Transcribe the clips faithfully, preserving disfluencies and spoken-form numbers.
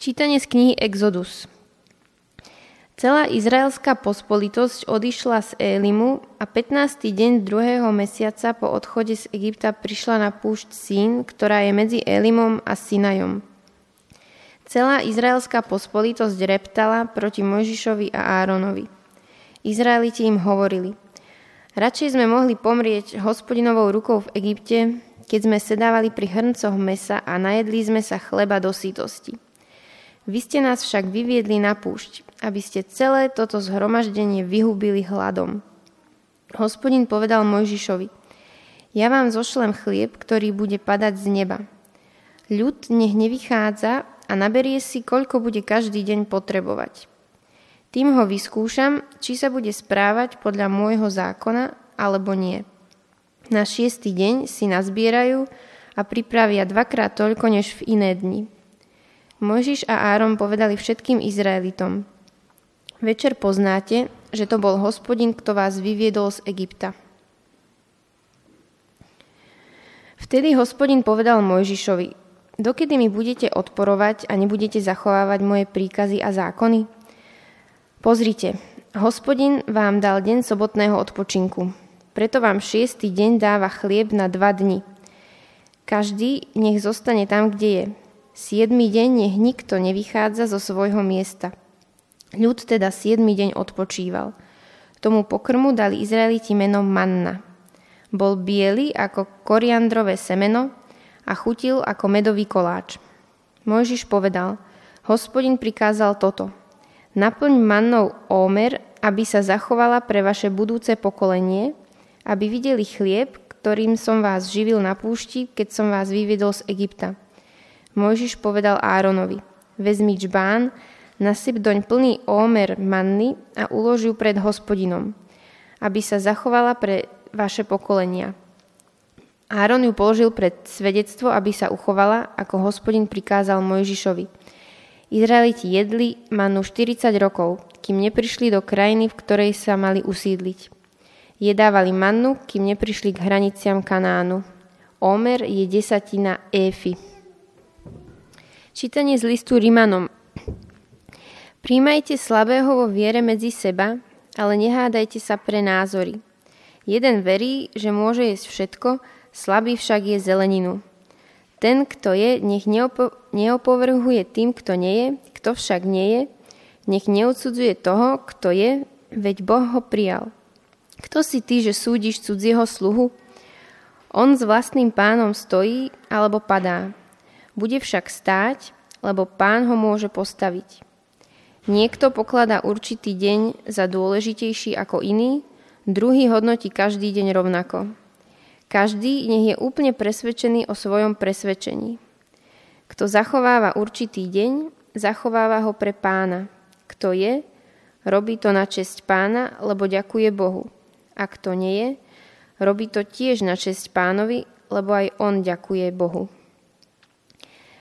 Čítanie z knihy Exodus. Celá izraelská pospolitosť odišla z Elimu a pätnásteho deň druhého mesiaca po odchode z Egypta prišla na púšť Sin, ktorá je medzi Elimom a Sinajom. Celá izraelská pospolitosť reptala proti Mojžišovi a Áronovi. Izraeliti im hovorili: radšej sme mohli pomrieť Hospodinovou rukou v Egypte, keď sme sedávali pri hrncoch mesa a najedli sme sa chleba do sytosti. Vy ste nás však vyviedli na púšť, aby ste celé toto zhromaždenie vyhubili hladom. Hospodin povedal Mojžišovi: ja vám zošlem chlieb, ktorý bude padať z neba. Ľud nech nevychádza a naberie si, koľko bude každý deň potrebovať. Tým ho vyskúšam, či sa bude správať podľa môjho zákona, alebo nie. Na šiestý deň si nazbierajú a pripravia dvakrát toľko, než v iné dni. Mojžiš a Áron povedali všetkým Izraelitom: večer poznáte, že to bol Hospodin, kto vás vyviedol z Egypta. Vtedy Hospodin povedal Mojžišovi: dokedy mi budete odporovať a nebudete zachovávať moje príkazy a zákony? Pozrite, Hospodin vám dal deň sobotného odpočinku. Preto vám šiestý deň dáva chlieb na dva dni. Každý nech zostane tam, kde je. Siedmy deň nech nikto nevychádza zo svojho miesta. Ľud teda siedmy deň odpočíval. Tomu pokrmu dali Izraeliti meno manna. Bol biely ako koriandrové semeno a chutil ako medový koláč. Mojžiš povedal: Hospodin prikázal toto. Naplň mannou ómer, aby sa zachovala pre vaše budúce pokolenie, aby videli chlieb, ktorým som vás živil na púšti, keď som vás vyviedol z Egypta. Mojžiš povedal Áronovi: vezmi džbán, nasyp doň plný ómer manny a ulož ju pred Hospodinom, aby sa zachovala pre vaše pokolenia. Áron ju položil pred svedectvo, aby sa uchovala, ako Hospodin prikázal Mojžišovi. Izraeliti jedli mannu štyridsať rokov, kým neprišli do krajiny, v ktorej sa mali usídliť. Jedávali mannu, kým neprišli k hraniciam Kanánu. Ómer je desatina éfy. Čítanie z listu Rimanom. Príjmajte slabého vo viere medzi seba, ale nehádajte sa pre názory. Jeden verí, že môže jesť všetko, slabý však je zeleninu. Ten, kto je, nech neopo- neopovrhuje tým, kto nie je, kto však nie je, nech neodsudzuje toho, kto je, veď Boh ho prijal. Kto si ty, že súdiš cudzieho sluhu? On s vlastným pánom stojí alebo padá. Bude však stáť, lebo pán ho môže postaviť. Niekto pokladá určitý deň za dôležitejší ako iný, druhý hodnotí každý deň rovnako. Každý nech je úplne presvedčený o svojom presvedčení. Kto zachováva určitý deň, zachováva ho pre pána. Kto je, robí to na česť pána, lebo ďakuje Bohu. A kto nie je, robí to tiež na česť pánovi, lebo aj on ďakuje Bohu.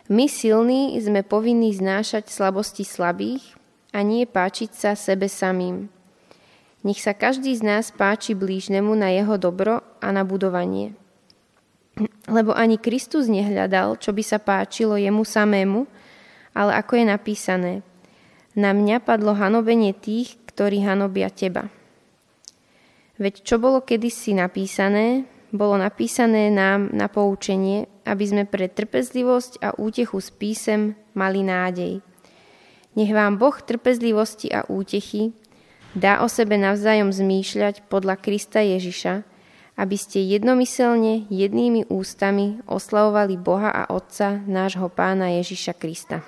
My silní sme povinní znášať slabosti slabých a nie páčiť sa sebe samým. Nech sa každý z nás páči blížnemu na jeho dobro a na budovanie. Lebo ani Kristus nehľadal, čo by sa páčilo jemu samému, ale ako je napísané: na mňa padlo hanobenie tých, ktorí hanobia teba. Veď čo bolo kedysi napísané, bolo napísané nám na poučenie, aby sme pre trpezlivosť a útechu s písem mali nádej. Nech vám Boh trpezlivosti a útechy dá o sebe navzájom zmýšľať podľa Krista Ježiša, aby ste jednomyselne, jednými ústami oslavovali Boha a Otca, nášho Pána Ježiša Krista.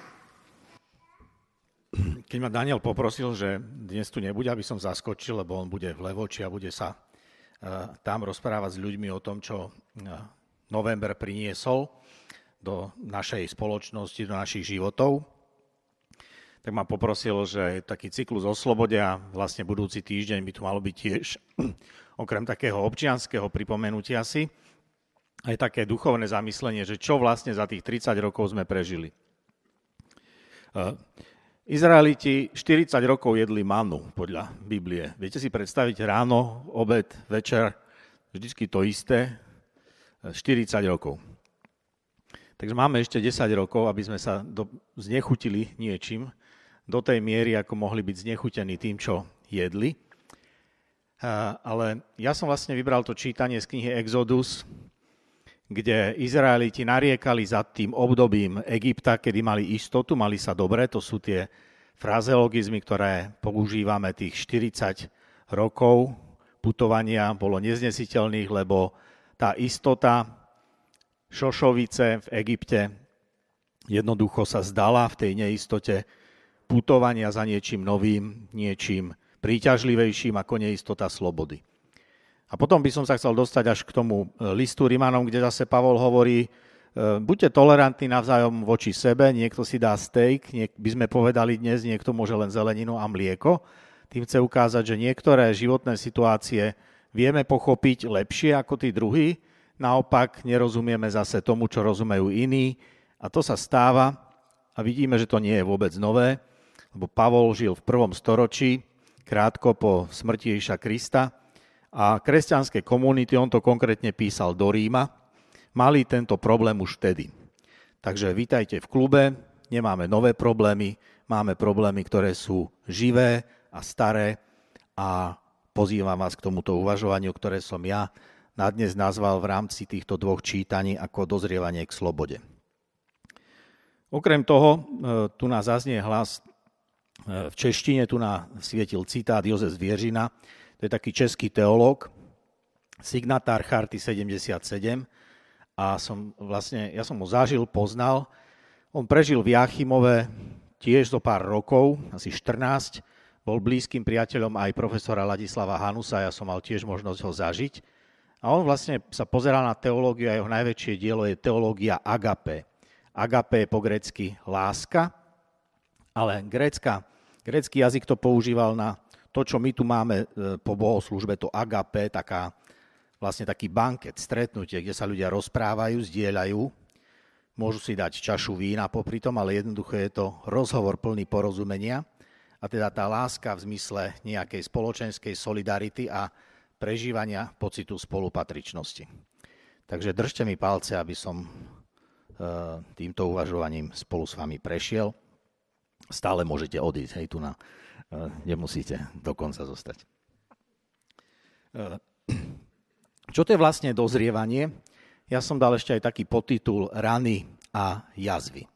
Keď ma Daniel poprosil, že dnes tu nebude, aby som zaskočil, lebo on bude v Levoči a bude sa uh, tam rozprávať s ľuďmi o tom, čo uh, november priniesol do našej spoločnosti, do našich životov, tak ma poprosil, že je taký cyklus o slobode a vlastne budúci týždeň by tu malo byť tiež, okrem takého občianskeho pripomenutia si, aj také duchovné zamyslenie, že čo vlastne za tých tridsať rokov sme prežili. Uh, Izraeliti štyridsať rokov jedli manu podľa Biblie. Viete si predstaviť ráno, obed, večer, vždycky to isté, štyridsať rokov. Takže máme ešte desať rokov, aby sme sa do, znechutili niečím, do tej miery, ako mohli byť znechutení tým, čo jedli. A, ale ja som vlastne vybral to čítanie z knihy Exodus, kde Izraeliti nariekali za tým obdobím Egypta, kedy mali istotu, mali sa dobre, to sú tie frazeologizmy, ktoré používame tých štyridsať rokov putovania, bolo neznesiteľných, lebo tá istota šošovice v Egypte jednoducho sa zdala v tej neistote putovania za niečím novým, niečím príťažlivejším ako neistota slobody. A potom by som sa chcel dostať až k tomu listu Rimanom, kde zase Pavol hovorí, buďte tolerantní navzájom voči sebe, niekto si dá steak, niek- by sme povedali dnes, niekto môže len zeleninu a mlieko. Tým chce ukázať, že niektoré životné situácie vieme pochopiť lepšie ako tí druhí, naopak nerozumieme zase tomu, čo rozumejú iní a to sa stáva a vidíme, že to nie je vôbec nové, lebo Pavol žil v prvom storočí, krátko po smrti Ježiša Krista a kresťanské komunity, on to konkrétne písal do Ríma, mali tento problém už vtedy. Takže vítajte v klube, nemáme nové problémy, máme problémy, ktoré sú živé a staré a pozývam vás k tomuto uvažovaniu, ktoré som ja na dnes nazval v rámci týchto dvoch čítaní ako dozrievanie k slobode. Okrem toho, tu nás zaznie hlas, v češtine tu nás svietil citát Josef Zvěřina, to je taký český teológ, signatár Charty sedemdesiatsedem a som vlastne, ja som ho zažil, poznal. On prežil v Jáchymove tiež zo pár rokov, asi štrnásť, bol blízkym priateľom aj profesora Ladislava Hanusa, ja som mal tiež možnosť ho zažiť. A on vlastne sa pozeral na teológiu a jeho najväčšie dielo je Teológia Agapé. Agapé je po grécky láska, ale grécka, grécky jazyk to používal na to, čo my tu máme po bohoslúžbe, to agapé, taká, vlastne taký banket, stretnutie, kde sa ľudia rozprávajú, zdieľajú, môžu si dať čašu vína popri tom, ale jednoducho je to rozhovor plný porozumenia a teda tá láska v zmysle nejakej spoločenskej solidarity a prežívania pocitu spolupatričnosti. Takže držte mi palce, aby som e, týmto uvažovaním spolu s vami prešiel. Stále môžete odísť, hej, tu na, e, nemusíte dokonca zostať. E, čo to je vlastne dozrievanie? Ja som dal ešte aj taký podtitul Rany a jazvy. E,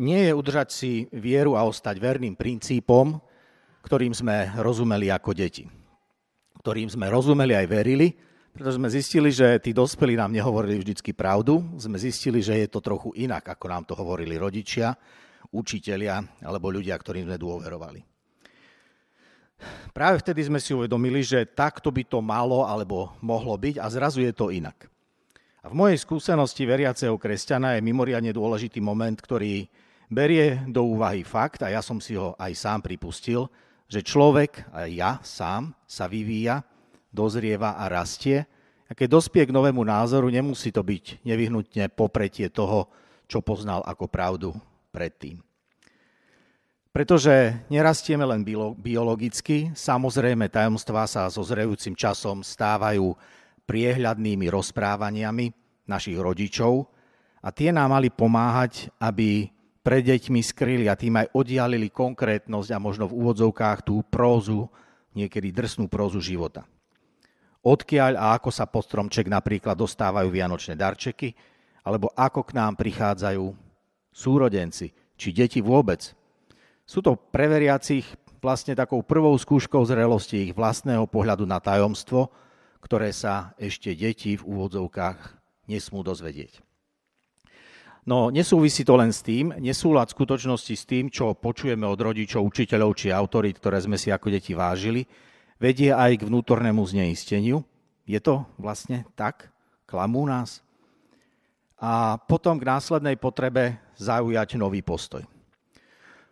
nie je udržať si vieru a ostať verným princípom, ktorým sme rozumeli ako deti. Ktorým sme rozumeli aj verili, pretože sme zistili, že tí dospelí nám nehovorili vždycky pravdu. Sme zistili, že je to trochu inak, ako nám to hovorili rodičia, učitelia alebo ľudia, ktorým sme dôverovali. Práve vtedy sme si uvedomili, že takto by to malo alebo mohlo byť a zrazu je to inak. A v mojej skúsenosti veriaceho kresťana je mimoriadne dôležitý moment, ktorý berie do úvahy fakt, a ja som si ho aj sám pripustil, že človek, aj ja sám, sa vyvíja, dozrieva a rastie. A keď dospie k novému názoru, nemusí to byť nevyhnutne popretie toho, čo poznal ako pravdu predtým. Pretože nerastieme len biologicky, samozrejme tajomstvá sa so zrejúcim časom stávajú priehľadnými rozprávaniami našich rodičov a tie nám mali pomáhať, aby pre deťmi skryli a tým aj oddialili konkrétnosť a možno v úvodzovkách tú prózu, niekedy drsnú prózu života. Odkiaľ a ako sa pod stromček napríklad dostávajú vianočné darčeky, alebo ako k nám prichádzajú súrodenci, či deti vôbec. Sú to pre veriacich vlastne takou prvou skúškou zrelosti ich vlastného pohľadu na tajomstvo, ktoré sa ešte deti v úvodzovkách nesmú dozvedieť. No, nesúvisí to len s tým, nesúlad skutočnosti s tým, čo počujeme od rodičov, učiteľov či autorít, ktoré sme si ako deti vážili, vedie aj k vnútornému zneisteniu. Je to vlastne tak? Klamú nás? A potom k následnej potrebe zaujať nový postoj.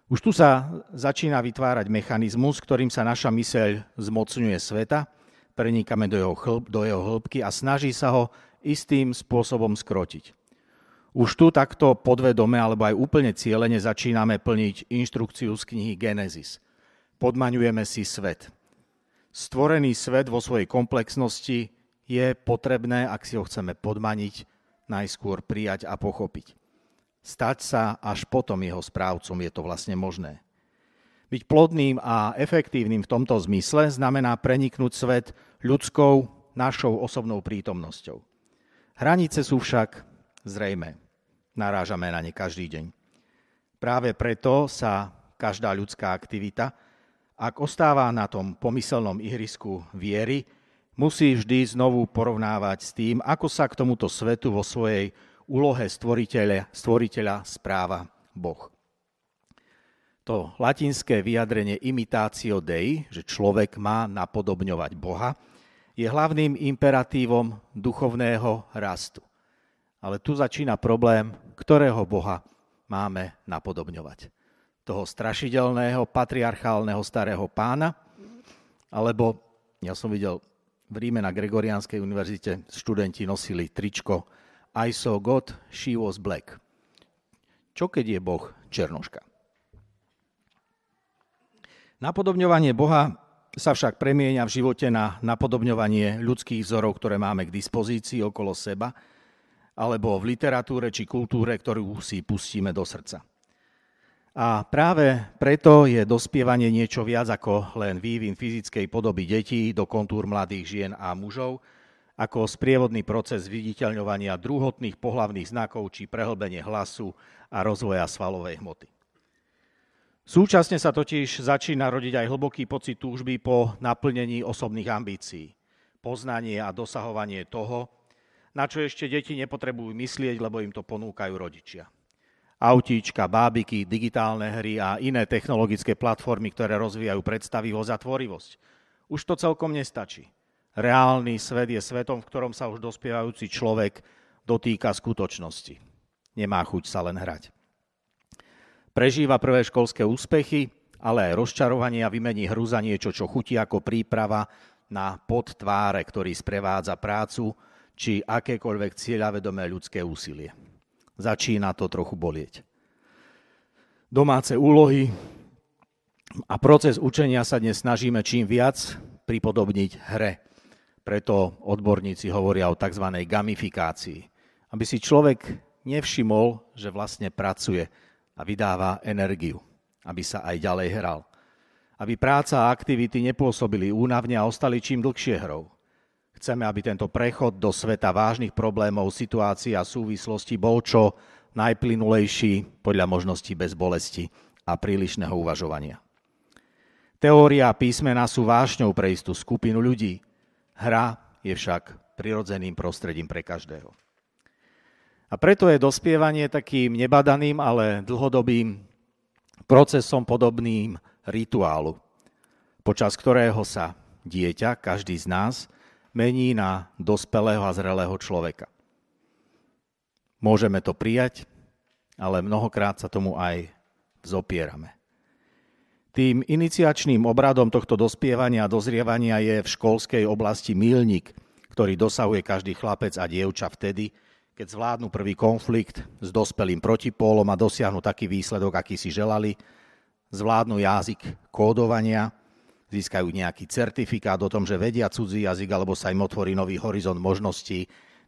Už tu sa začína vytvárať mechanizmus, ktorým sa naša myseľ zmocňuje sveta, prenikáme do jeho, chlb, do jeho hĺbky a snaží sa ho istým spôsobom skrotiť. Už tu takto podvedome alebo aj úplne cielene začíname plniť inštrukciu z knihy Genesis. Podmaňujeme si svet. Stvorený svet vo svojej komplexnosti je potrebné, ak si ho chceme podmaniť, najskôr prijať a pochopiť. Stať sa až potom jeho správcom je to vlastne možné. Byť plodným a efektívnym v tomto zmysle znamená preniknúť svet ľudskou, našou osobnou prítomnosťou. Hranice sú však zrejmé. Narážame na ne každý deň. Práve preto sa každá ľudská aktivita, ak ostáva na tom pomyselnom ihrisku viery, musí vždy znovu porovnávať s tým, ako sa k tomuto svetu vo svojej úlohe stvoriteľa, stvoriteľa správa Boh. To latinské vyjadrenie imitatio dei, že človek má napodobňovať Boha, je hlavným imperatívom duchovného rastu. Ale tu začína problém, ktorého Boha máme napodobňovať. Toho strašidelného, patriarchálneho starého pána, alebo, ja som videl, v Ríme na Gregoriánskej univerzite študenti nosili tričko I saw God, she was black. Čo keď je Boh černoška? Napodobňovanie Boha sa však premieňa v živote na napodobňovanie ľudských vzorov, ktoré máme k dispozícii okolo seba, alebo v literatúre či kultúre, ktorú si pustíme do srdca. A práve preto je dospievanie niečo viac ako len vývin fyzickej podoby detí do kontúr mladých žien a mužov, ako sprievodný proces viditeľňovania druhotných pohlavných znakov či prehlbenie hlasu a rozvoja svalovej hmoty. Súčasne sa totiž začína rodiť aj hlboký pocit túžby po naplnení osobných ambícií, poznanie a dosahovanie toho, na čo ešte deti nepotrebujú myslieť, lebo im to ponúkajú rodičia. Autíčka, bábiky, digitálne hry a iné technologické platformy, ktoré rozvíjajú predstavivosť a tvorivosť. Už to celkom nestačí. Reálny svet je svetom, v ktorom sa už dospievajúci človek dotýka skutočnosti. Nemá chuť sa len hrať. Prežíva prvé školské úspechy, ale aj rozčarovanie a vymení hru za niečo, čo chutí ako príprava na podtváre, ktorý sprevádza prácu či akékoľvek cieľavedomé ľudské úsilie. Začína to trochu bolieť. Domáce úlohy a proces učenia sa dnes snažíme čím viac pripodobniť hre. Preto odborníci hovoria o tzv. Gamifikácii, aby si človek nevšimol, že vlastne pracuje a vydáva energiu, aby sa aj ďalej hral. Aby práca a aktivity nepôsobili únavne a ostali čím dlhšie hrou. Chceme, aby tento prechod do sveta vážnych problémov, situácií a súvislostí bol čo najplynulejší, podľa možností bez bolesti a prílišného uvažovania. Teória a písmena sú vášňou pre istú skupinu ľudí. Hra je však prirodzeným prostredím pre každého. A preto je dospievanie takým nebadaným, ale dlhodobým procesom podobným rituálu, počas ktorého sa dieťa, každý z nás, mení na dospelého a zrelého človeka. Môžeme to prijať, ale mnohokrát sa tomu aj vzopierame. Tým iniciačným obradom tohto dospievania a dozrievania je v školskej oblasti míľnik, ktorý dosahuje každý chlapec a dievča vtedy, keď zvládnu prvý konflikt s dospelým protipólom a dosiahnu taký výsledok, aký si želali, zvládnu jazyk kódovania, získajú nejaký certifikát o tom, že vedia cudzí jazyk, alebo sa im otvorí nový horizont možností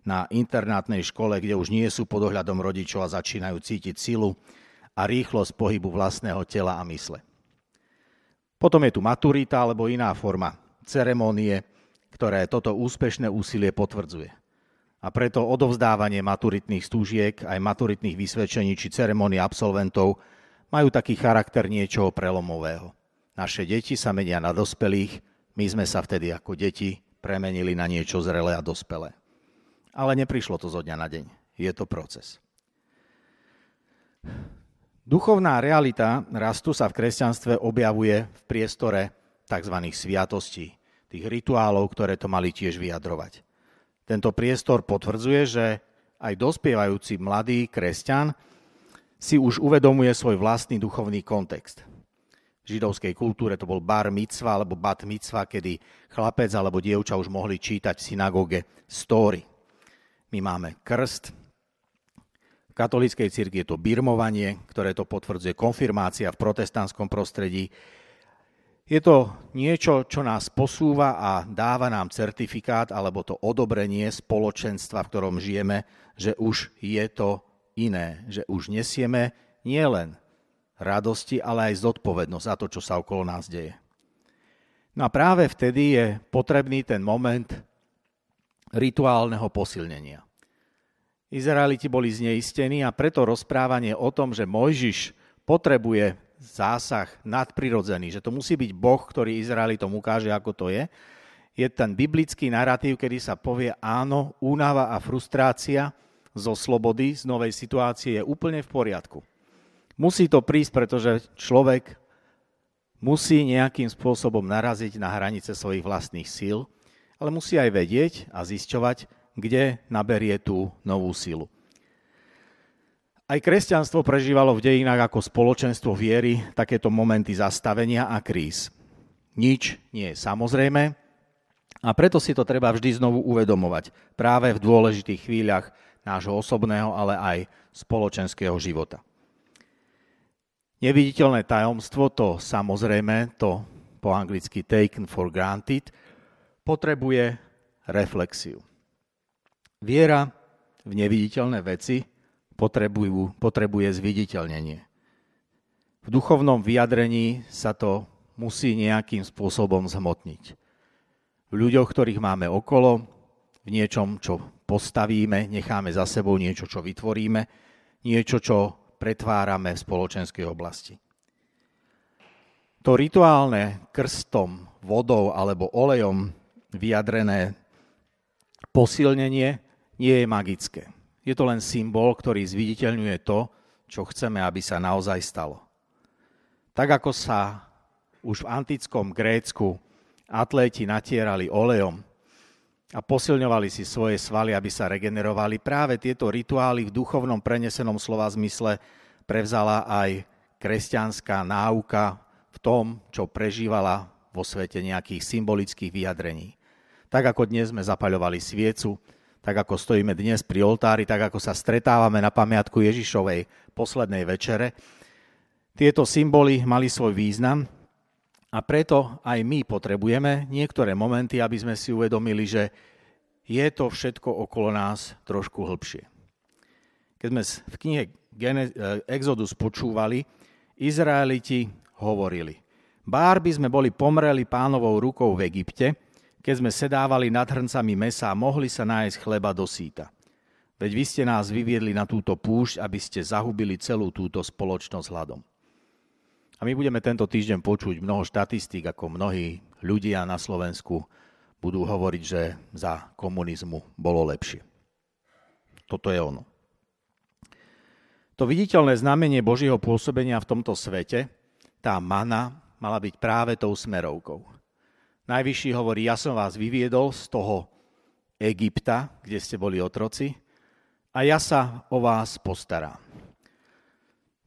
na internátnej škole, kde už nie sú pod ohľadom rodičov a začínajú cítiť silu a rýchlosť pohybu vlastného tela a mysle. Potom je tu maturita alebo iná forma ceremónie, ktoré toto úspešné úsilie potvrdzuje. A preto odovzdávanie maturitných stúžiek, aj maturitných vysvedčení či ceremonií absolventov majú taký charakter niečoho prelomového. Naše deti sa menia na dospelých, my sme sa vtedy ako deti premenili na niečo zrelé a dospelé. Ale neprišlo to zo dňa na deň. Je to proces. Duchovná realita rastu sa v kresťanstve objavuje v priestore tzv. Sviatostí, tých rituálov, ktoré to mali tiež vyjadrovať. Tento priestor potvrdzuje, že aj dospievajúci mladý kresťan si už uvedomuje svoj vlastný duchovný kontext. V židovskej kultúre to bol Bar Micvá alebo Bat Micvá, kedy chlapec alebo dievča už mohli čítať v synagóge z Tóry. My máme krst. V katolíckej cirkvi je to birmovanie, ktoré to potvrdzuje, konfirmácia v protestantskom prostredí. Je to niečo, čo nás posúva a dáva nám certifikát alebo to odobrenie spoločenstva, v ktorom žijeme, že už je to iné, že už nesieme nielen radosti, ale aj zodpovednosť za to, čo sa okolo nás deje. No a práve vtedy je potrebný ten moment rituálneho posilnenia. Izraeliti boli zneistení a preto rozprávanie o tom, že Mojžiš potrebuje zásah nadprirodzený, že to musí byť Boh, ktorý Izraelitom ukáže, ako to je, je ten biblický narratív, kedy sa povie áno, únava a frustrácia zo slobody, z novej situácie je úplne v poriadku. Musí to prísť, pretože človek musí nejakým spôsobom naraziť na hranice svojich vlastných síl, ale musí aj vedieť a zisťovať, kde naberie tú novú silu. Aj kresťanstvo prežívalo v dejinách ako spoločenstvo viery takéto momenty zastavenia a kríz. Nič nie je samozrejme a preto si to treba vždy znovu uvedomovať práve v dôležitých chvíľach nášho osobného, ale aj spoločenského života. Neviditeľné tajomstvo, to samozrejme, to po anglicky taken for granted, potrebuje reflexiu. Viera v neviditeľné veci potrebujú, potrebuje zviditeľnenie. V duchovnom vyjadrení sa to musí nejakým spôsobom zhmotniť. V ľuďoch, ktorých máme okolo, v niečom, čo postavíme, necháme za sebou niečo, čo vytvoríme, niečo, čo pretvárame v spoločenskej oblasti. To rituálne krstom, vodou alebo olejom vyjadrené posilnenie nie je magické. Je to len symbol, ktorý zviditeľňuje to, čo chceme, aby sa naozaj stalo. Tak ako sa už v antickom Grécku atléti natierali olejom a posilňovali si svoje svaly, aby sa regenerovali, práve tieto rituály v duchovnom prenesenom slova zmysle prevzala aj kresťanská náuka v tom, čo prežívala vo svete nejakých symbolických vyjadrení. Tak ako dnes sme zapaľovali sviecu, tak ako stojíme dnes pri oltári, tak ako sa stretávame na pamiatku Ježišovej poslednej večere. Tieto symboly mali svoj význam a preto aj my potrebujeme niektoré momenty, aby sme si uvedomili, že je to všetko okolo nás trošku hlbšie. Keď sme v knihe Exodus počúvali, Izraeliti hovorili: Bár by sme boli pomreli Pánovou rukou v Egypte, keď sme sedávali nad hrncami mesa a mohli sa nájsť chleba do síta. Veď vy ste nás vyviedli na túto púšť, aby ste zahubili celú túto spoločnosť hladom. A my budeme tento týždeň počuť mnoho štatistík, ako mnohí ľudia na Slovensku budú hovoriť, že za komunizmu bolo lepšie. Toto je ono. To viditeľné znamenie Božieho pôsobenia v tomto svete, tá mana, mala byť práve tou smerovkou. Najvyšší hovorí, ja som vás vyviedol z toho Egypta, kde ste boli otroci, a ja sa o vás postarám.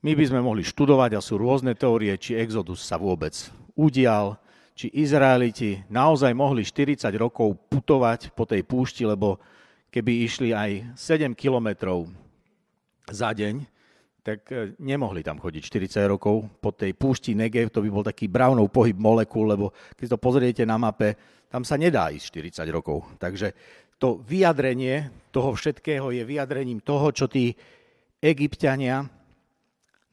My by sme mohli študovať, a sú rôzne teórie, či Exodus sa vôbec udial, či Izraeliti naozaj mohli štyridsať rokov putovať po tej púšti, lebo keby išli aj sedem kilometrov za deň, tak nemohli tam chodiť štyridsať rokov po tej púšti Negev, to by bol taký Brownov pohyb molekúl, lebo keď to pozriete na mape, tam sa nedá ísť štyridsať rokov. Takže to vyjadrenie toho všetkého je vyjadrením toho, čo tí Egypťania,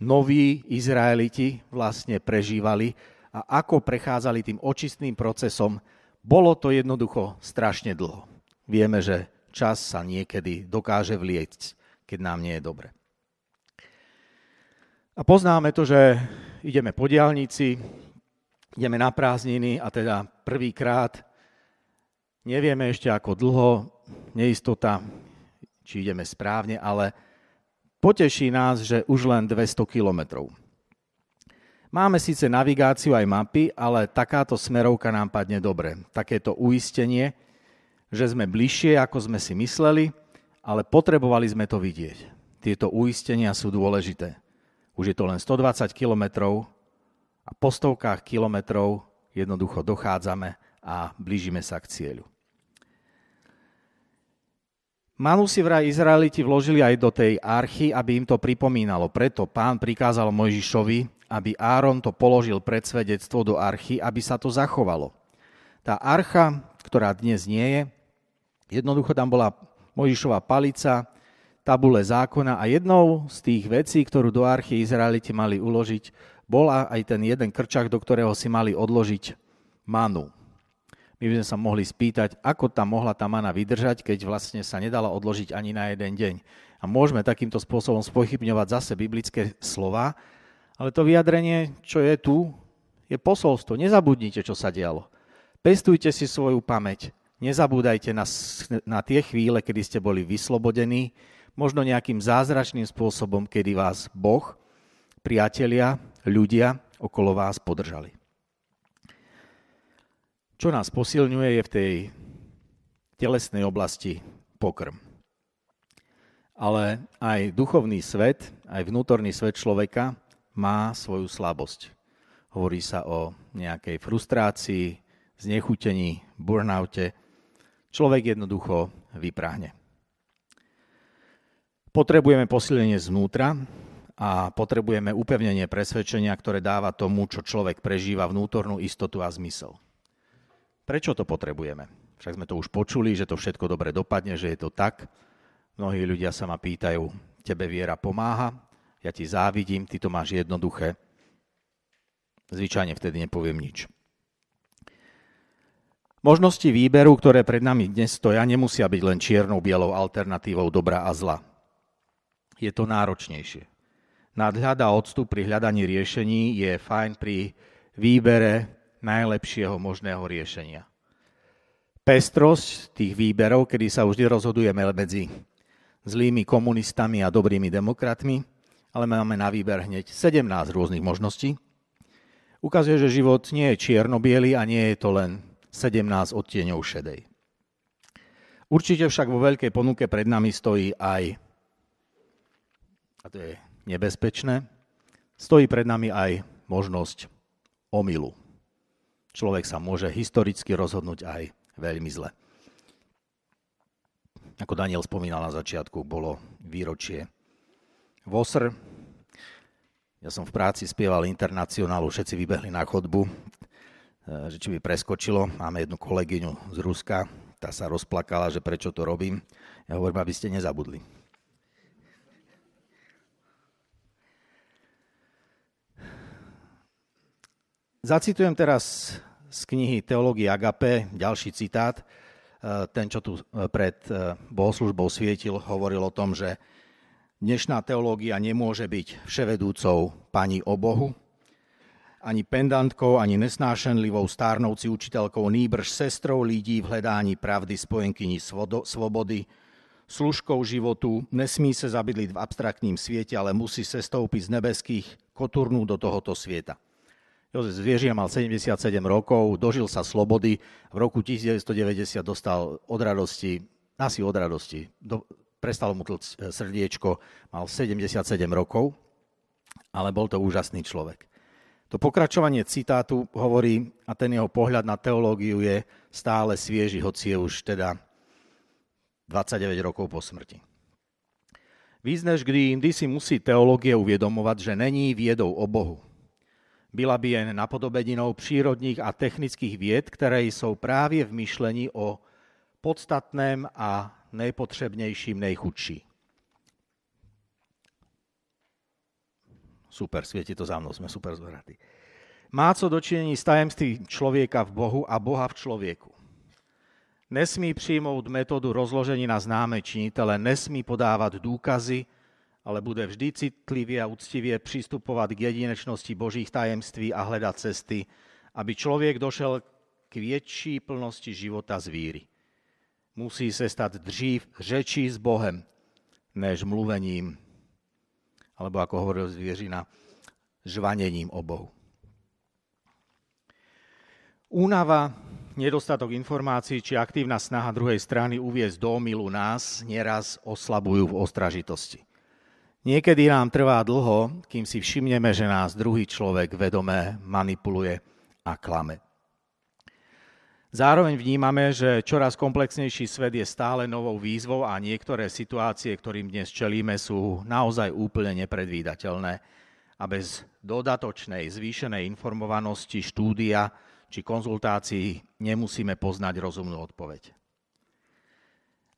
noví Izraeliti vlastne prežívali a ako prechádzali tým očistným procesom. Bolo to jednoducho strašne dlho. Vieme, že čas sa niekedy dokáže vliecť, keď nám nie je dobre. A poznáme to, že ideme po diaľnici, ideme na prázdniny a teda prvýkrát nevieme ešte ako dlho, neistota, či ideme správne, ale poteší nás, že už len dvesto kilometrov. Máme síce navigáciu aj mapy, ale takáto smerovka nám padne dobre. Takéto uistenie, že sme bližšie, ako sme si mysleli, ale potrebovali sme to vidieť. Tieto uistenia sú dôležité. Už je to len stodvadsať kilometrov a po stovkách kilometrov jednoducho dochádzame a blížime sa k cieľu. Manu si vraj Izraeliti vložili aj do tej archy, aby im to pripomínalo. Preto Pán prikázal Mojžišovi, aby Áron to položil pred svedectvo do archy, aby sa to zachovalo. Tá archa, ktorá dnes nie je, jednoducho tam bola Mojžišova palica, tabule zákona a jednou z tých vecí, ktorú do archy Izraeliti mali uložiť, bola aj ten jeden krčak, do ktorého si mali odložiť manu. My by sme sa mohli spýtať, ako tam mohla tá mana vydržať, keď vlastne sa nedala odložiť ani na jeden deň. A môžeme takýmto spôsobom spochybňovať zase biblické slova, ale to vyjadrenie, čo je tu, je posolstvo. Nezabudnite, čo sa dialo. Pestujte si svoju pamäť. Nezabúdajte na, na tie chvíle, kedy ste boli vyslobodení, možno nejakým zázračným spôsobom, kedy vás Boh, priatelia, ľudia okolo vás podržali. Čo nás posilňuje, je v tej telesnej oblasti pokrm. Ale aj duchovný svet, aj vnútorný svet človeka má svoju slabosť. Hovorí sa o nejakej frustrácii, znechutení, burnoute. Človek jednoducho vypráhne. Potrebujeme posilnenie zvnútra a potrebujeme upevnenie presvedčenia, ktoré dáva tomu, čo človek prežíva, vnútornú istotu a zmysel. Prečo to potrebujeme? Však sme to už počuli, že to všetko dobre dopadne, že je to tak. Mnohí ľudia sa ma pýtajú, tebe viera pomáha, ja ti závidím, ty to máš jednoduché. Zvyčajne vtedy nepoviem nič. Možnosti výberu, ktoré pred nami dnes stoja, nemusia byť len čiernou, bielou alternatívou dobra a zla. Je to náročnejšie. Nadhľad a odstup pri hľadaní riešení je fajn pri výbere najlepšieho možného riešenia. Pestrosť tých výberov, kedy sa už rozhodujeme medzi zlými komunistami a dobrými demokratmi, ale máme na výber hneď sedemnásť rôznych možností, ukazuje, že život nie je čierno-biely a nie je to len sedemnásť odtieňov šedej. Určite však vo veľkej ponuke pred nami stojí aj, a to je nebezpečné, stojí pred nami aj možnosť omylu. Človek sa môže historicky rozhodnúť aj veľmi zle. Ako Daniel spomínal na začiatku, bolo výročie Vosr. Ja som v práci spieval Internacionálu, všetci vybehli na chodbu, že či by preskočilo. Máme jednu kolegyňu z Ruska, tá sa rozplakala, že prečo to robím. Ja hovorím, aby ste nezabudli. Zacitujem teraz z knihy Teológie Agapé ďalší citát. Ten, čo tu pred bohoslužbou svietil, hovoril o tom, že dnešná teológia nemôže byť vševedúcou pani o Bohu, ani pendantkou, ani nesnášenlivou stárnouci učiteľkou, nýbrž sestrou lidí v hledání pravdy, spojenkyní svobody, služkou životu. Nesmí sa zabydliť v abstraktním sviete, ale musí sestoupiť z nebeských koturnú do tohoto sveta. Josef Zvěřina mal sedemdesiatsedem rokov, dožil sa slobody, v roku devätnásťstodeväťdesiat dostal od radosti, asi od radosti, do, prestalo mu tlcť srdiečko, mal sedemdesiatsedem rokov, ale bol to úžasný človek. To pokračovanie citátu hovorí, a ten jeho pohľad na teológiu je stále svieži, hoci je už teda dvadsaťdeväť rokov po smrti. Význež, kdy indy si musí teológie uviedomovať, že není viedou o Bohu. Byla by jen napodobeninou přírodních a technických věd, které jsou právě v myšlení o podstatném a nejpotřebnějším nejchudší. Super, svieti to za mnou, sme super zveratí. Má co dočinení s tajemstvím člověka v Bohu a Boha v člověku. Nesmí přijmout metodu rozložení na známe činitele, nesmí podávat důkazy, ale bude vždy citlivie a úctivie pristupovať k jedinečnosti Božích tajemství a hľadať cesty, aby človek došel k väčšej plnosti života z víry. Musí sa stať dřív řečí s Bohem, než mluvením, alebo ako hovoril Zvěřina, žvanením o Bohu. Únava, nedostatok informácií či aktívna snaha druhej strany uviesť do omylu nás nieraz oslabujú v ostražitosti. Niekedy nám trvá dlho, kým si všimneme, že nás druhý človek vedomé manipuluje a klame. Zároveň vnímame, že čoraz komplexnejší svet je stále novou výzvou a niektoré situácie, ktorým dnes čelíme, sú naozaj úplne nepredvídateľné a bez dodatočnej zvýšenej informovanosti, štúdia či konzultácií nemusíme poznať rozumnú odpoveď.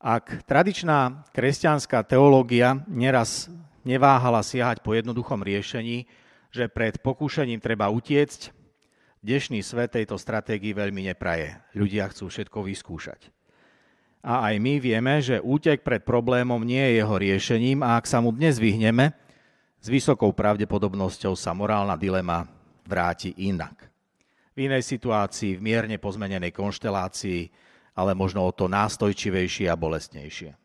Ak tradičná kresťanská teológia neraz neváhala siahať po jednoduchom riešení, že pred pokúšením treba utiecť, dnešný svet tejto stratégii veľmi nepraje. Ľudia chcú všetko vyskúšať. A aj my vieme, že útek pred problémom nie je jeho riešením a ak sa mu dnes vyhneme, s vysokou pravdepodobnosťou sa morálna dilema vráti inak. V inej situácii, v mierne pozmenenej konštelácii, ale možno o to nástojčivejšie a bolestnejšie.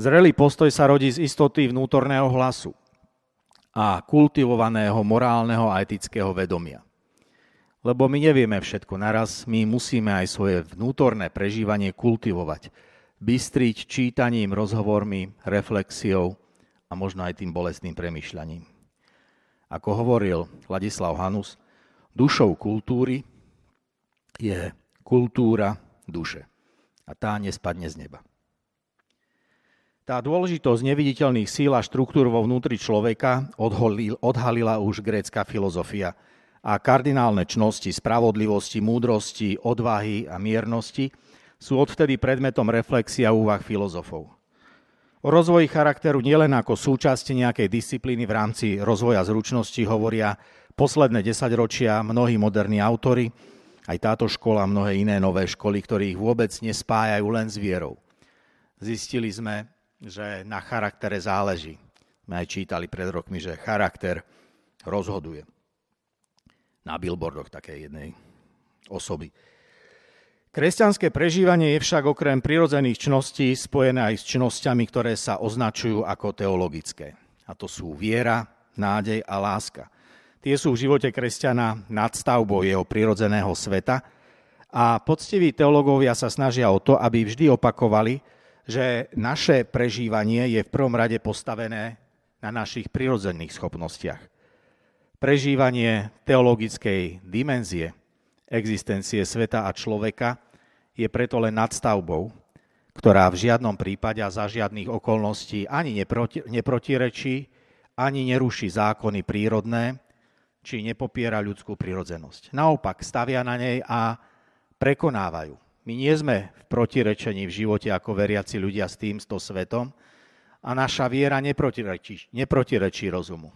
Zrelý postoj sa rodí z istoty vnútorného hlasu a kultivovaného morálneho a etického vedomia. Lebo my nevieme všetko naraz, my musíme aj svoje vnútorné prežívanie kultivovať, bystriť čítaním, rozhovormi, reflexiou a možno aj tým bolestným premýšľaním. Ako hovoril Ladislav Hanus, dušou kultúry je kultúra duše. A tá nespadne z neba. Tá dôležitosť neviditeľných síl a štruktúr vo vnútri človeka odhalila už grécka filozofia a kardinálne cnosti spravodlivosti, múdrosti, odvahy a miernosti sú odvtedy predmetom reflexia úvah filozofov. O rozvoji charakteru nielen ako súčasti nejakej disciplíny v rámci rozvoja zručnosti hovoria posledné desaťročia mnohí moderní autori, aj táto škola a mnohé iné nové školy, ktorých vôbec nespájajú len s vierou. Zistili sme, že na charaktere záleží. My aj čítali pred rokmi, že charakter rozhoduje. Na billboardoch takej jednej osoby. Kresťanské prežívanie je však okrem prirodzených čností spojené aj s čnosťami, ktoré sa označujú ako teologické. A to sú viera, nádej a láska. Tie sú v živote kresťana nadstavbou jeho prirodzeného sveta a poctiví teológovia sa snažia o to, aby vždy opakovali, že naše prežívanie je v prvom rade postavené na našich prirodzených schopnostiach. Prežívanie teologickej dimenzie existencie sveta a človeka je preto len nadstavbou, ktorá v žiadnom prípade a za žiadnych okolností ani neproti, neprotirečí, ani neruší zákony prírodné, či nepopiera ľudskú prirodzenosť. Naopak, stavia na nej a prekonávajú. My nie sme v protirečení v živote ako veriaci ľudia s týmto svetom a naša viera neprotirečí, neprotirečí rozumu.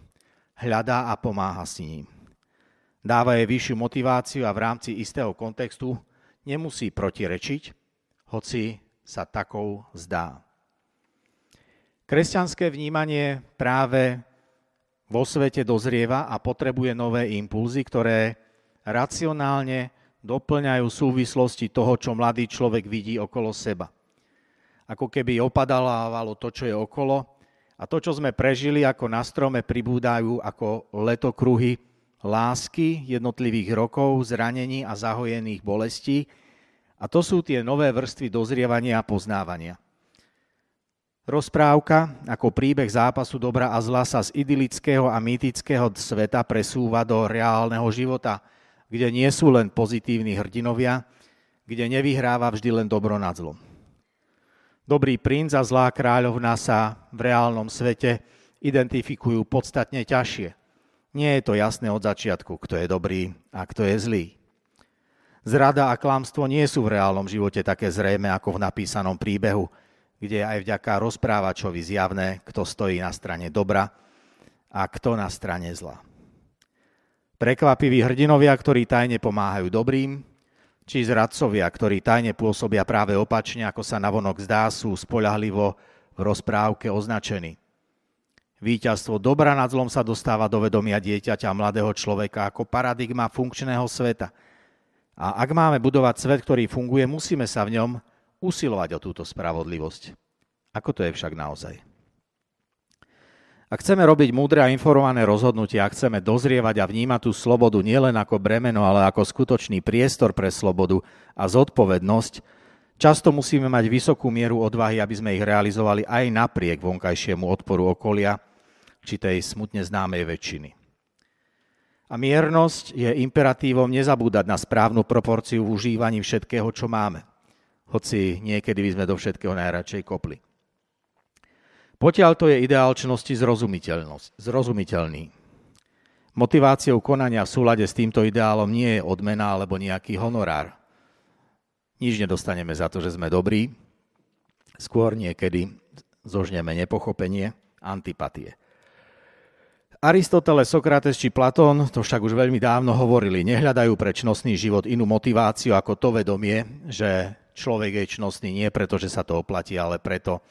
Hľadá a pomáha s ním. Dáva jej vyššiu motiváciu a v rámci istého kontextu nemusí protirečiť, hoci sa takou zdá. Kresťanské vnímanie práve vo svete dozrieva a potrebuje nové impulzy, ktoré racionálne doplňajú súvislosti toho, čo mladý človek vidí okolo seba. Ako keby opadávalo to, čo je okolo, a to, čo sme prežili, ako na strome pribúdajú ako letokruhy lásky jednotlivých rokov, zranení a zahojených bolestí. A to sú tie nové vrstvy dozrievania a poznávania. Rozprávka ako príbeh zápasu dobra a zla sa z idylického a mýtického sveta presúva do reálneho života, kde nie sú len pozitívni hrdinovia, kde nevyhráva vždy len dobro nad zlom. Dobrý princ a zlá kráľovna sa v reálnom svete identifikujú podstatne ťažšie. Nie je to jasné od začiatku, kto je dobrý a kto je zlý. Zrada a klamstvo nie sú v reálnom živote také zrejme ako v napísanom príbehu, kde aj vďaka rozprávačovi zjavné, kto stojí na strane dobra a kto na strane zla. Prekvapiví hrdinovia, ktorí tajne pomáhajú dobrým, či zradcovia, ktorí tajne pôsobia práve opačne, ako sa navonok zdá, sú spoľahlivo v rozprávke označení. Víťazstvo dobra nad zlom sa dostáva do vedomia dieťaťa a mladého človeka ako paradigma funkčného sveta. A ak máme budovať svet, ktorý funguje, musíme sa v ňom usilovať o túto spravodlivosť. Ako to je však naozaj? Ak chceme robiť múdre a informované rozhodnutia, ak chceme dozrievať a vnímať tú slobodu nielen ako bremeno, ale ako skutočný priestor pre slobodu a zodpovednosť, často musíme mať vysokú mieru odvahy, aby sme ich realizovali aj napriek vonkajšiemu odporu okolia, či tej smutne známej väčšiny. A miernosť je imperatívom nezabúdať na správnu proporciu v užívaní všetkého, čo máme. Hoci niekedy by sme do všetkého najradšej kopli. Potiaľto je ideál činnosti zrozumiteľný. Motiváciou konania v súlade s týmto ideálom nie je odmena alebo nejaký honorár. Nič nedostaneme za to, že sme dobrí. Skôr niekedy zožneme nepochopenie, antipatie. Aristoteles, Sokrates či Platón to však už veľmi dávno hovorili. Nehľadajú pre čnostný život inú motiváciu ako to vedomie, že človek je čnostný nie preto, že sa to oplatí, ale preto,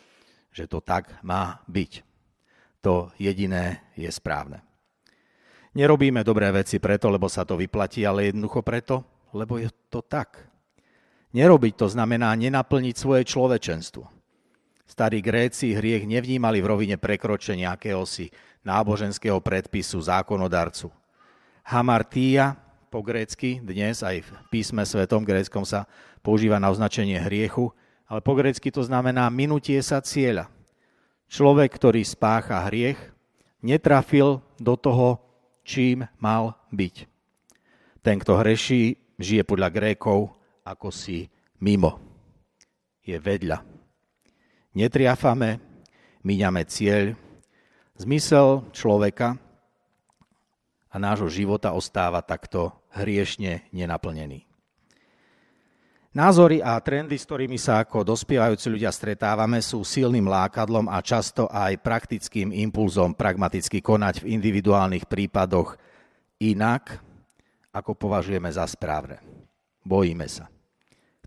že to tak má byť. To jediné je správne. Nerobíme dobré veci preto, lebo sa to vyplatí, ale jednoducho preto, lebo je to tak. Nerobiť to znamená nenaplniť svoje človečenstvo. Starí Gréci hriech nevnímali v rovine prekročenia akéhosi náboženského predpisu zákonodarcu. Hamartia, po grécky, dnes aj v písme svetom gréckom sa používa na označenie hriechu, ale po grécky to znamená minutie sa cieľa. Človek, ktorý spácha hriech, netrafil do toho, čím mal byť. Ten, kto hreší, žije podľa Grékov ako si mimo. Je vedľa. Netriafame, míňame cieľ. Zmysel človeka a nášho života ostáva takto hriešne nenaplnený. Názory a trendy, s ktorými sa ako dospievajúci ľudia stretávame, sú silným lákadlom a často aj praktickým impulzom pragmaticky konať v individuálnych prípadoch inak, ako považujeme za správne. Bojíme sa.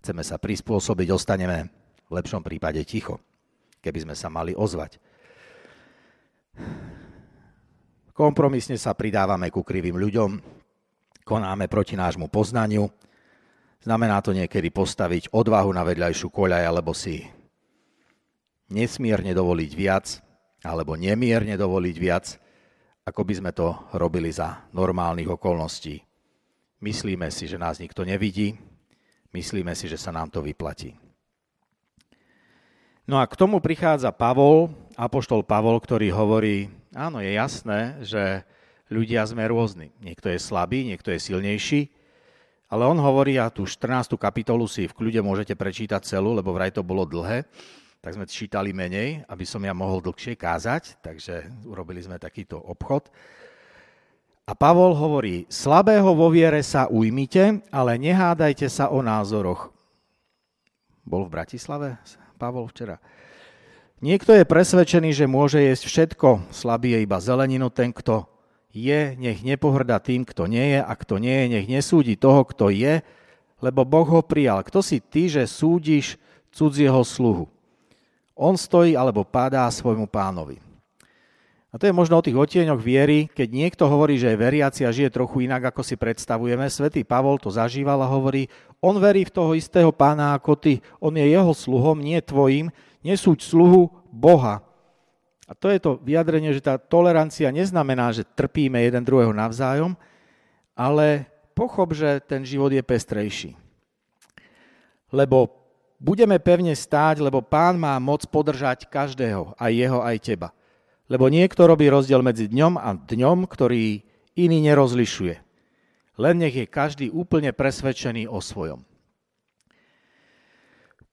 Chceme sa prispôsobiť, ostaneme v lepšom prípade ticho, keby sme sa mali ozvať. Kompromisne sa pridávame ku krivým ľuďom, konáme proti nášmu poznaniu. Znamená to niekedy postaviť odvahu na vedľajšiu koľaj, alebo si nesmierne dovoliť viac, alebo nemierne dovoliť viac, ako by sme to robili za normálnych okolností. Myslíme si, že nás nikto nevidí, myslíme si, že sa nám to vyplatí. No a k tomu prichádza Pavol, apoštol Pavol, ktorý hovorí, áno, je jasné, že ľudia sme rôzni. Niekto je slabý, niekto je silnejší, ale on hovorí, a tú štrnástu kapitolu si v kľude môžete prečítať celú, lebo vraj to bolo dlhé, tak sme čítali menej, aby som ja mohol dlhšie kázať, takže urobili sme takýto obchod. A Pavol hovorí, slabého vo viere sa ujmite, ale nehádajte sa o názoroch. Bol v Bratislave Pavol včera. Niekto je presvedčený, že môže jesť všetko, slabý je iba zeleninu, ten, kto je, nech nepohrda tým, kto nie je, a kto nie je, nech nesúdi toho, kto je, lebo Boh ho prijal. Kto si ty, že súdiš cudzieho sluhu? On stojí alebo padá svojmu pánovi. A to je možno o tých odtieňoch viery, keď niekto hovorí, že je veriaci a žije trochu inak, ako si predstavujeme. Svätý Pavol to zažíval a hovorí, on verí v toho istého pána ako ty, on je jeho sluhom, nie tvojím, nesúď sluhu Boha. A to je to vyjadrenie, že tá tolerancia neznamená, že trpíme jeden druhého navzájom, ale pochop, že ten život je pestrejší. Lebo budeme pevne stáť, lebo pán má moc podržať každého, aj jeho, aj teba. Lebo niekto robí rozdiel medzi dňom a dňom, ktorý iný nerozlišuje. Len nech je každý úplne presvedčený o svojom.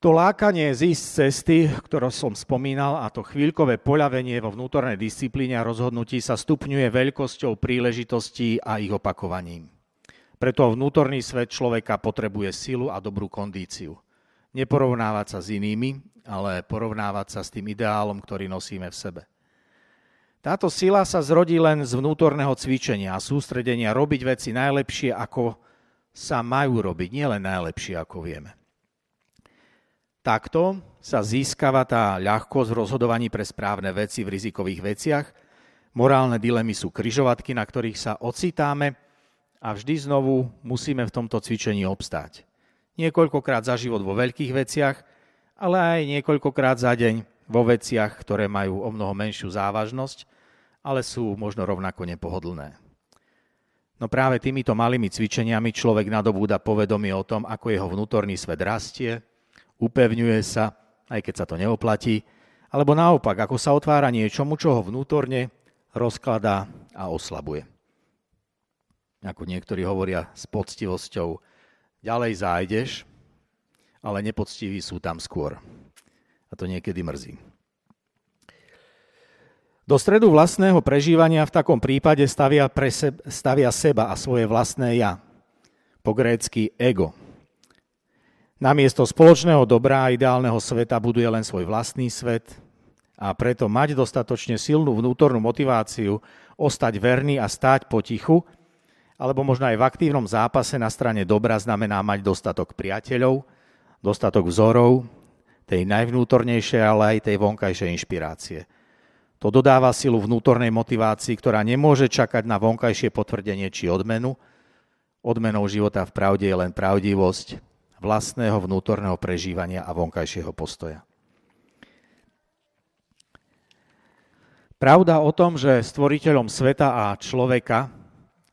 To lákanie zísť z cesty, ktorú som spomínal, a to chvíľkové poľavenie vo vnútornej disciplíne a rozhodnutí sa stupňuje veľkosťou príležitostí a ich opakovaním. Preto vnútorný svet človeka potrebuje silu a dobrú kondíciu. Neporovnávať sa s inými, ale porovnávať sa s tým ideálom, ktorý nosíme v sebe. Táto sila sa zrodí len z vnútorného cvičenia a sústredenia robiť veci najlepšie, ako sa majú robiť, nielen najlepšie, ako vieme. Takto sa získava tá ľahkosť v rozhodovaní pre správne veci v rizikových veciach. Morálne dilemy sú križovatky, na ktorých sa ocitáme a vždy znovu musíme v tomto cvičení obstáť. Niekoľkokrát za život vo veľkých veciach, ale aj niekoľkokrát za deň vo veciach, ktoré majú o mnoho menšiu závažnosť, ale sú možno rovnako nepohodlné. No práve týmito malými cvičeniami človek nadobúda povedomie o tom, ako jeho vnútorný svet rastie, upevňuje sa, aj keď sa to neoplatí, alebo naopak, ako sa otvára niečomu, čo ho vnútorne rozkladá a oslabuje. Ako niektorí hovoria s poctivosťou, ďalej zájdeš, ale nepoctiví sú tam skôr. A to niekedy mrzí. Do stredu vlastného prežívania v takom prípade stavia, pre seb, stavia seba a svoje vlastné ja, po grécky ego. Namiesto spoločného dobra a ideálneho sveta buduje len svoj vlastný svet a preto mať dostatočne silnú vnútornú motiváciu ostať verný a stáť potichu, alebo možno aj v aktívnom zápase na strane dobra znamená mať dostatok priateľov, dostatok vzorov, tej najvnútornejšej, ale aj tej vonkajšej inšpirácie. To dodáva silu vnútornej motivácii, ktorá nemôže čakať na vonkajšie potvrdenie či odmenu. Odmenou života v pravde je len pravdivosť vlastného vnútorného prežívania a vonkajšieho postoja. Pravda o tom, že stvoriteľom sveta a človeka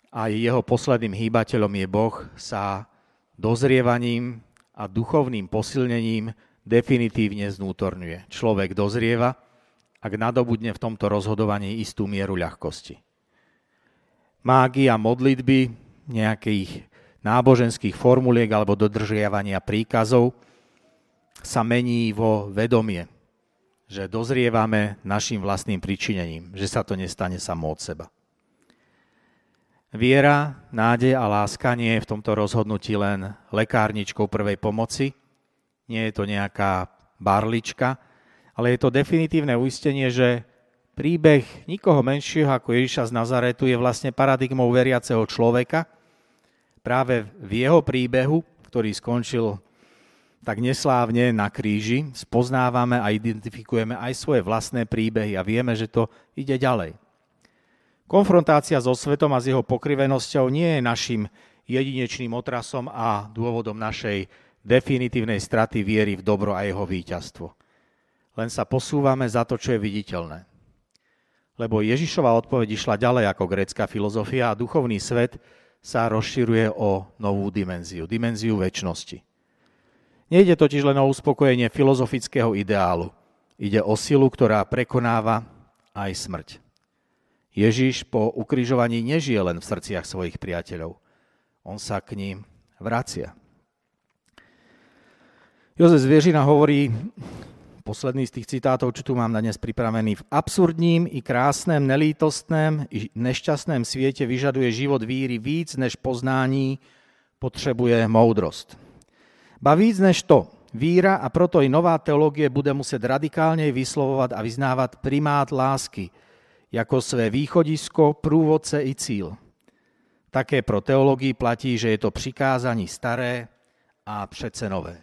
a jeho posledným hýbateľom je Boh, sa dozrievaním a duchovným posilnením definitívne znútorňuje. Človek dozrieva, ak nadobudne v tomto rozhodovaní istú mieru ľahkosti. Mágia modlitby, nejakých náboženských formuliek alebo dodržiavania príkazov sa mení vo vedomie, že dozrievame našim vlastným pričinením, že sa to nestane samo od seba. Viera, nádej a láska nie je v tomto rozhodnutí len lekárničkou prvej pomoci, nie je to nejaká barlička, ale je to definitívne uistenie, že príbeh nikoho menšieho ako Ježiša z Nazaretu je vlastne paradigmou veriaceho človeka. Práve v jeho príbehu, ktorý skončil tak neslávne na kríži, spoznávame a identifikujeme aj svoje vlastné príbehy a vieme, že to ide ďalej. Konfrontácia so svetom a s jeho pokrivenosťou nie je našim jedinečným otrasom a dôvodom našej definitívnej straty viery v dobro a jeho víťazstvo. Len sa posúvame za to, čo je viditeľné. Lebo Ježišova odpoveď išla ďalej ako grécka filozofia a duchovný svet sa rozširuje o novú dimenziu, dimenziu večnosti. Nejde totiž len o uspokojenie filozofického ideálu. Ide o silu, ktorá prekonáva aj smrť. Ježiš po ukrižovaní nežije len v srdciach svojich priateľov. On sa k ním vracia. Josef Zvěřina hovorí... Posledný z tých citátov, čo tu mám na dnes pripravený. V absurdním i krásném, nelítostném i nešťastném sviete vyžaduje život víry víc než poznání, potřebuje moudrost. Ba víc než to, víra a proto i nová teológie bude muset radikálne vyslovovať a vyznávať primát lásky, ako své východisko, průvodce i cíl. Také pro teológii platí, že je to přikázání staré a přece nové.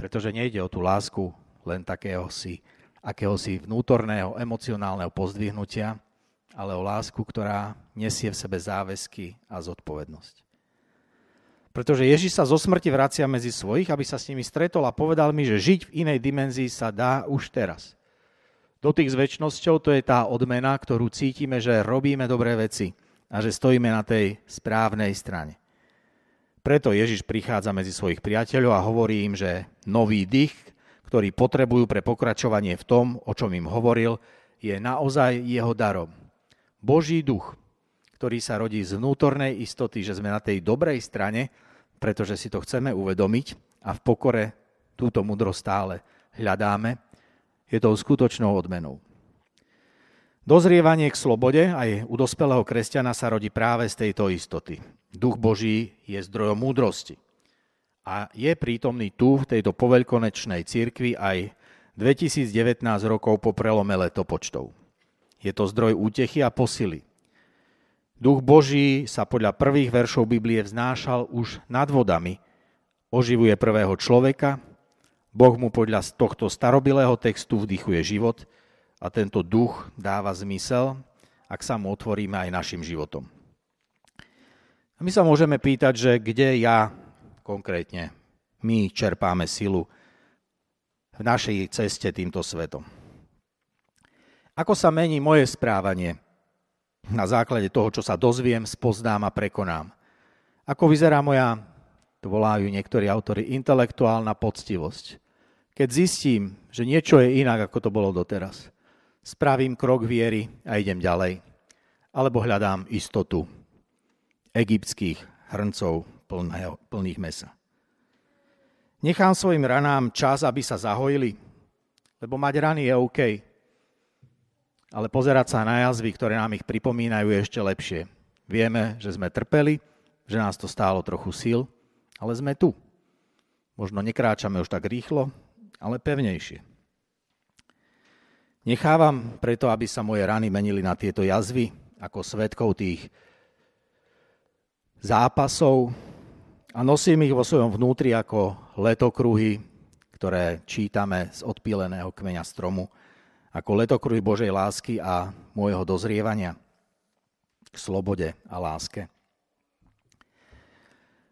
Pretože nejde o tú lásku len takéhosi, akéhosi vnútorného, emocionálneho pozdvihnutia, ale o lásku, ktorá nesie v sebe záväzky a zodpovednosť. Pretože Ježiš sa zo smrti vracia medzi svojich, aby sa s nimi stretol a povedal mi, že žiť v inej dimenzii sa dá už teraz. Dotyk s večnosťou to je tá odmena, ktorú cítime, že robíme dobré veci a že stojíme na tej správnej strane. Preto Ježiš prichádza medzi svojich priateľov a hovorí im, že nový dych, ktorý potrebujú pre pokračovanie v tom, o čom im hovoril, je naozaj jeho darom. Boží duch, ktorý sa rodí z vnútornej istoty, že sme na tej dobrej strane, pretože si to chceme uvedomiť a v pokore túto múdrosť stále hľadáme, je tou skutočnou odmenou. Dozrievanie k slobode aj u dospelého kresťana sa rodí práve z tejto istoty. Duch Boží je zdrojom múdrosti a je prítomný tu v tejto poveľkonečnej cirkvi aj dvetisícdevätnásť rokov po prelome letopočtov. Je to zdroj útechy a posily. Duch Boží sa podľa prvých veršov Biblie vznášal už nad vodami, oživuje prvého človeka, Boh mu podľa tohto starobilého textu vdychuje život, a tento duch dáva zmysel, ak sa mu otvoríme aj našim životom. A my sa môžeme pýtať, že kde ja konkrétne, my čerpáme silu v našej ceste týmto svetom. Ako sa mení moje správanie na základe toho, čo sa dozviem, spoznám a prekonám? Ako vyzerá moja, to volajú niektorí autori, intelektuálna poctivosť? Keď zistím, že niečo je inak, ako to bolo doteraz, spravím krok viery a idem ďalej. Alebo hľadám istotu egyptských hrncov plného, plných mesa. Nechám svojim ranám čas, aby sa zahojili, lebo mať rany je OK. ale pozerať sa na jazvy, ktoré nám ich pripomínajú, je ešte lepšie. Vieme, že sme trpeli, že nás to stálo trochu síl, ale sme tu. Možno nekráčame už tak rýchlo, ale pevnejšie. Nechávam preto, aby sa moje rany menili na tieto jazvy, ako svedkov tých zápasov, a nosím ich vo svojom vnútri ako letokruhy, ktoré čítame z odpíleného kmeňa stromu, ako letokruhy Božej lásky a môjho dozrievania k slobode a láske.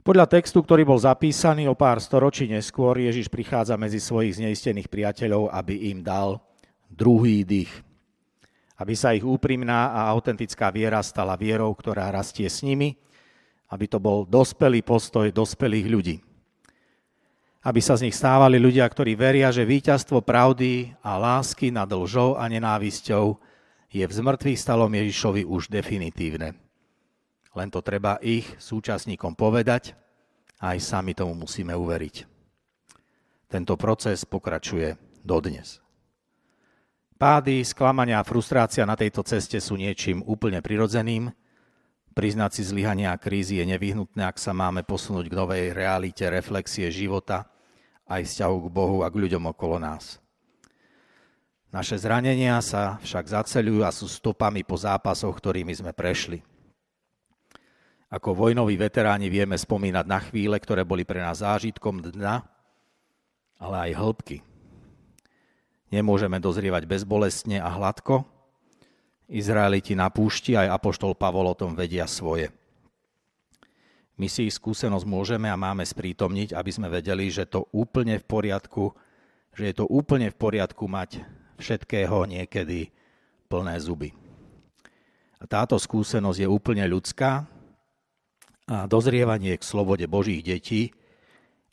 Podľa textu, ktorý bol zapísaný o pár storočí neskôr, Ježiš prichádza medzi svojich zneistených priateľov, aby im dal druhý dých, aby sa ich úprimná a autentická viera stala vierou, ktorá rastie s nimi, aby to bol dospelý postoj dospelých ľudí. Aby sa z nich stávali ľudia, ktorí veria, že víťazstvo pravdy a lásky nad lžou a nenávisťou je v zmrtvých stalom Ježišovi už definitívne. Len to treba ich súčasníkom povedať a aj sami tomu musíme uveriť. Tento proces pokračuje dodnes. Pády, sklamania a frustrácia na tejto ceste sú niečím úplne prirodzeným. Priznať si zlyhania a krízy je nevyhnutné, ak sa máme posunúť k novej realite reflexie života aj vzťahu k Bohu a k ľuďom okolo nás. Naše zranenia sa však zaceľujú a sú stopami po zápasoch, ktorými sme prešli. Ako vojnoví veteráni vieme spomínať na chvíle, ktoré boli pre nás zážitkom dna, ale aj hĺbky. Nemôžeme dozrievať bezbolestne a hladko, Izraeliti na púšti, aj apoštol Pavol o tom vedia svoje. My si ich skúsenosť môžeme a máme sprítomniť, aby sme vedeli, že to úplne v poriadku, že je to úplne v poriadku mať všetkého niekedy plné zuby. A táto skúsenosť je úplne ľudská a dozrievanie k slobode Božích detí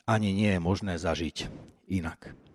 ani nie je možné zažiť inak.